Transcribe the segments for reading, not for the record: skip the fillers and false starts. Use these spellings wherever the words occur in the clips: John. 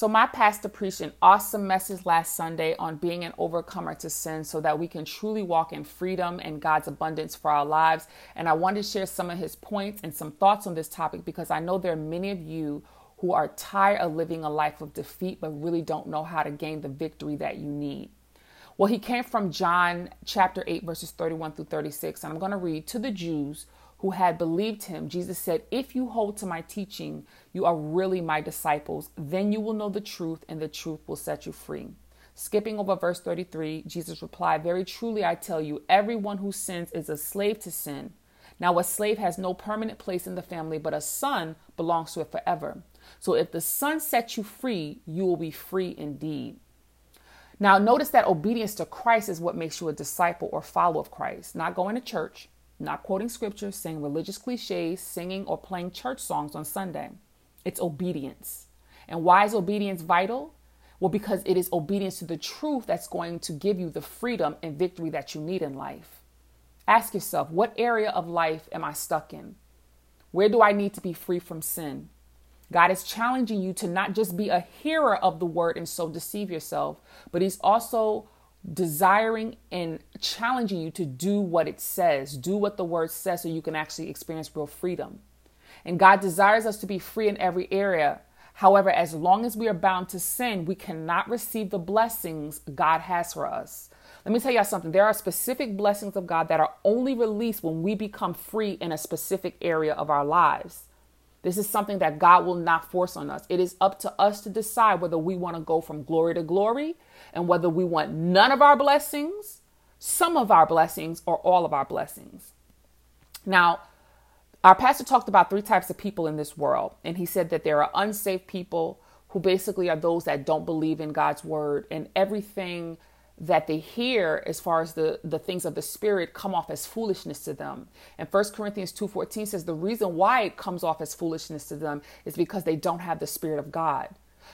So my pastor preached an awesome message last Sunday on being an overcomer to sin so that we can truly walk in freedom and God's abundance for our lives. And I wanted to share some of his points and some thoughts on this topic because I know there are many of you who are tired of living a life of defeat, but really don't know how to gain the victory that you need. Well, he came from John chapter 8, verses 31 through 36. And I'm going to read, "To the Jews who had believed him, Jesus said, 'If you hold to my teaching, you are really my disciples. Then you will know the truth, and the truth will set you free.'" Skipping over verse 33, Jesus replied, "Very truly, I tell you, everyone who sins is a slave to sin. Now, a slave has no permanent place in the family, but a son belongs to it forever. So if the son sets you free, you will be free indeed." Now, notice that obedience to Christ is what makes you a disciple or follower of Christ, not going to church, not quoting scripture, saying religious cliches, singing or playing church songs on Sunday. It's obedience. And why is obedience vital? Well, because it is obedience to the truth that's going to give you the freedom and victory that you need in life. Ask yourself, what area of life am I stuck in? Where do I need to be free from sin? God is challenging you to not just be a hearer of the word and so deceive yourself, but he's also desiring and challenging you to do what it says, do what the word says, so you can actually experience real freedom. And God desires us to be free in every area. However, as long as we are bound to sin, we cannot receive the blessings God has for us. Let me tell y'all something. There are specific blessings of God that are only released when we become free in a specific area of our lives. This is something that God will not force on us. It is up to us to decide whether we want to go from glory to glory and whether we want none of our blessings, some of our blessings, or all of our blessings. Now, our pastor talked about three types of people in this world. And he said that there are unsaved people who basically are those that don't believe in God's word, and everything that they hear as far as the things of the spirit come off as foolishness to them. And 1 Corinthians 2:14 says the reason why it comes off as foolishness to them is because they don't have the spirit of God.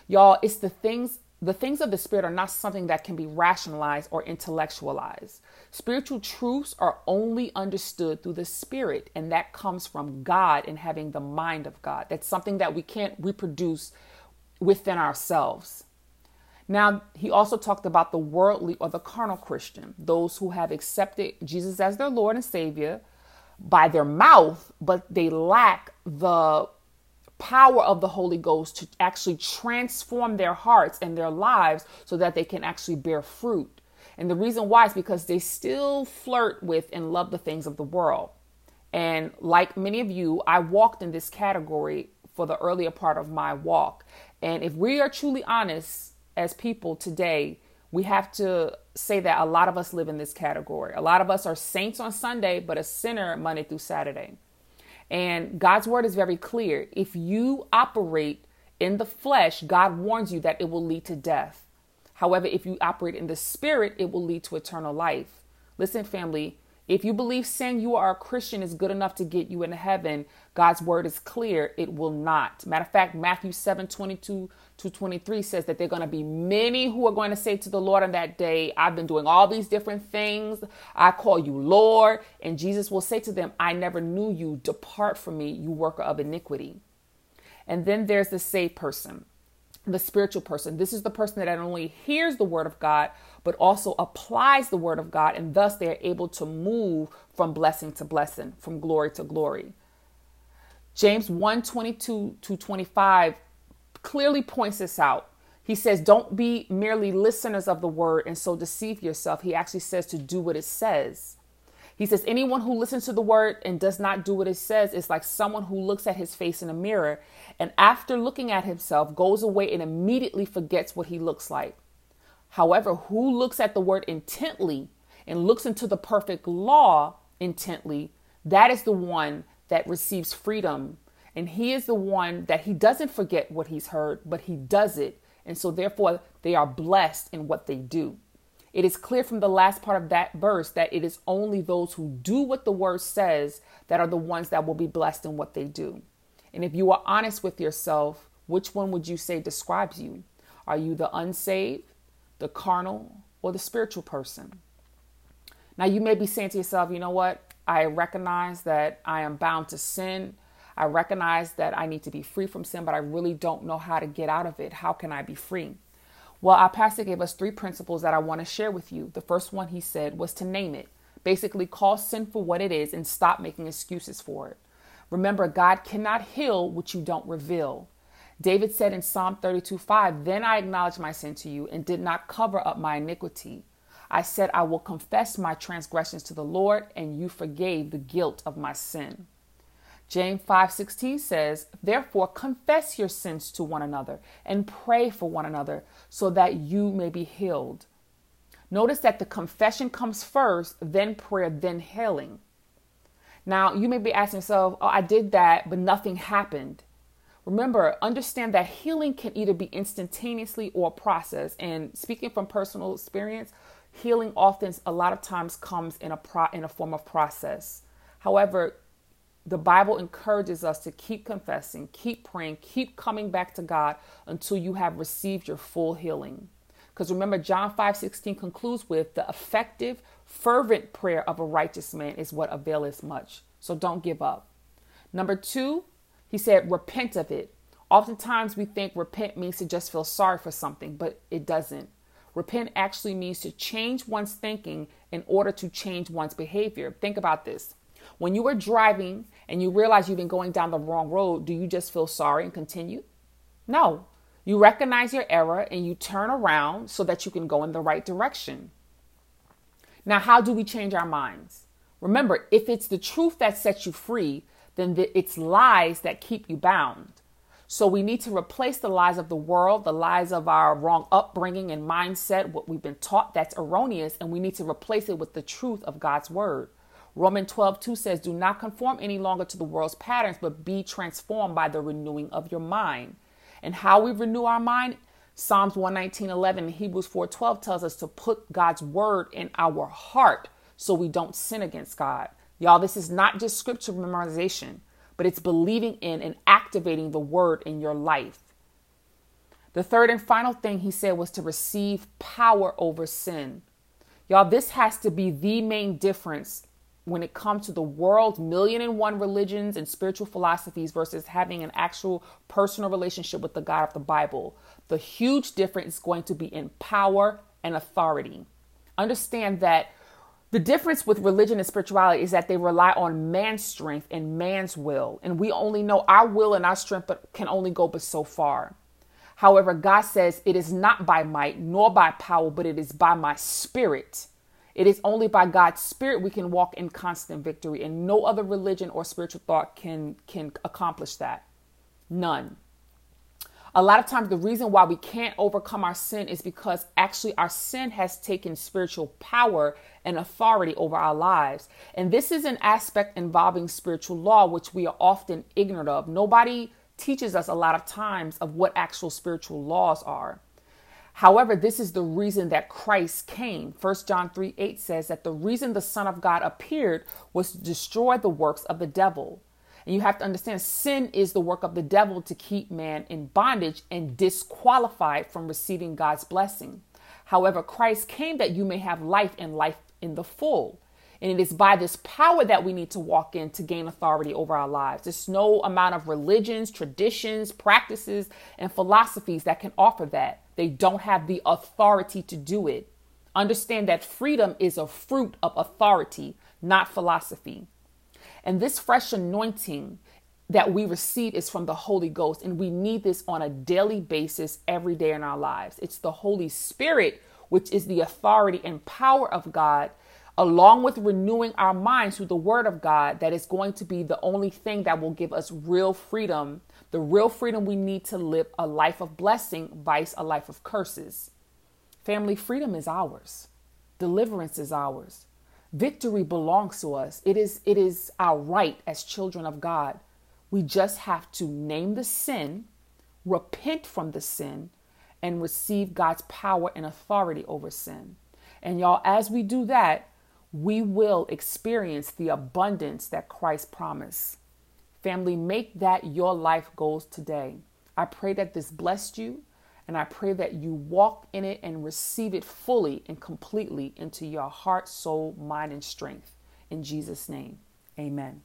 Y'all, it's the things of the spirit are not something that can be rationalized or intellectualized. Spiritual truths are only understood through the spirit, and that comes from God and having the mind of God. That's something that we can't reproduce within ourselves. Now, he also talked about the worldly or the carnal Christian, those who have accepted Jesus as their Lord and Savior by their mouth, but they lack the power of the Holy Ghost to actually transform their hearts and their lives so that they can actually bear fruit. And the reason why is because they still flirt with and love the things of the world. And like many of you, I walked in this category for the earlier part of my walk. And if we are truly honest, as people today, we have to say that a lot of us live in this category. A lot of us are saints on Sunday, but a sinner Monday through Saturday. And God's word is very clear. If you operate in the flesh, God warns you that it will lead to death. However, if you operate in the spirit, it will lead to eternal life. Listen, family, if you believe saying you are a Christian is good enough to get you into heaven, God's word is clear. It will not. Matter of fact, Matthew 7:22-23 says that there are going to be many who are going to say to the Lord on that day, "I've been doing all these different things. I call you Lord." And Jesus will say to them, "I never knew you. Depart from me, you worker of iniquity." And then there's the saved person, the spiritual person. This is the person that not only hears the word of God, but also applies the word of God. And thus they are able to move from blessing to blessing, from glory to glory. James 1:22-25 clearly points this out. He says, don't be merely listeners of the word and so deceive yourself. He actually says to do what it says. He says, anyone who listens to the word and does not do what it says is like someone who looks at his face in a mirror and after looking at himself goes away and immediately forgets what he looks like. However, who looks at the word intently and looks into the perfect law intently, that is the one that receives freedom. And he is the one that he doesn't forget what he's heard, but he does it. And so therefore they are blessed in what they do. It is clear from the last part of that verse that it is only those who do what the word says that are the ones that will be blessed in what they do. And if you are honest with yourself, which one would you say describes you? Are you the unsaved, the carnal, or the spiritual person? Now you may be saying to yourself, you know what? I recognize that I am bound to sin. I recognize that I need to be free from sin, but I really don't know how to get out of it. How can I be free? Well, our pastor gave us 3 principles that I want to share with you. The first one he said was to name it. Basically, call sin for what it is and stop making excuses for it. Remember, God cannot heal what you don't reveal. David said in Psalm 32:5, "Then I acknowledged my sin to you and did not cover up my iniquity. I said, I will confess my transgressions to the Lord, and you forgave the guilt of my sin." James 5:16 says, "Therefore confess your sins to one another and pray for one another so that you may be healed." Notice that the confession comes first, then prayer, then healing. Now, you may be asking yourself, "Oh, I did that, but nothing happened." Remember, understand that healing can either be instantaneously or a process. And speaking from personal experience, healing often, a lot of times, comes in a form of process. However, the Bible encourages us to keep confessing, keep praying, keep coming back to God until you have received your full healing. Because remember, John 5:16 concludes with, "The effective, fervent prayer of a righteous man is what availeth much." So don't give up. Number 2, he said, repent of it. Oftentimes we think repent means to just feel sorry for something, but it doesn't. Repent actually means to change one's thinking in order to change one's behavior. Think about this. When you were driving and you realize you've been going down the wrong road, do you just feel sorry and continue? No. You recognize your error and you turn around so that you can go in the right direction. Now, how do we change our minds? Remember, if it's the truth that sets you free, then it's lies that keep you bound. So we need to replace the lies of the world, the lies of our wrong upbringing and mindset, what we've been taught that's erroneous, and we need to replace it with the truth of God's word. Romans 12:2 says, "Do not conform any longer to the world's patterns, but be transformed by the renewing of your mind." And how we renew our mind, Psalms 119:11 and Hebrews 4:12 tells us to put God's word in our heart so we don't sin against God. Y'all, this is not just scripture memorization, but it's believing in and activating the word in your life. The third and final thing he said was to receive power over sin. Y'all, this has to be the main difference when it comes to the world's 1,000,001 religions and spiritual philosophies versus having an actual personal relationship with the God of the Bible. The huge difference is going to be in power and authority. Understand that the difference with religion and spirituality is that they rely on man's strength and man's will. And we only know our will and our strength but can only go but so far. However, God says it is not by might nor by power, but it is by my spirit. It is only by God's spirit we can walk in constant victory, and no other religion or spiritual thought can accomplish that. None. A lot of times the reason why we can't overcome our sin is because actually our sin has taken spiritual power and authority over our lives. And this is an aspect involving spiritual law, which we are often ignorant of. Nobody teaches us a lot of times of what actual spiritual laws are. However, this is the reason that Christ came. 1 John 3:8 says that the reason the Son of God appeared was to destroy the works of the devil. And you have to understand, sin is the work of the devil to keep man in bondage and disqualified from receiving God's blessing. However, Christ came that you may have life and life in the full. And it is by this power that we need to walk in to gain authority over our lives. There's no amount of religions, traditions, practices, and philosophies that can offer that. They don't have the authority to do it. Understand that freedom is a fruit of authority, not philosophy. And this fresh anointing that we receive is from the Holy Ghost. And we need this on a daily basis every day in our lives. It's the Holy Spirit, which is the authority and power of God, along with renewing our minds through the word of God, that is going to be the only thing that will give us real freedom, the real freedom we need to live a life of blessing, vice a life of curses. Family, freedom is ours. Deliverance is ours. Victory belongs to us. It is our right as children of God. We just have to name the sin, repent from the sin, and receive God's power and authority over sin. And y'all, as we do that, we will experience the abundance that Christ promised. Family, make that your life goals today. I pray that this blessed you, and I pray that you walk in it and receive it fully and completely into your heart, soul, mind, and strength. In Jesus' name, amen.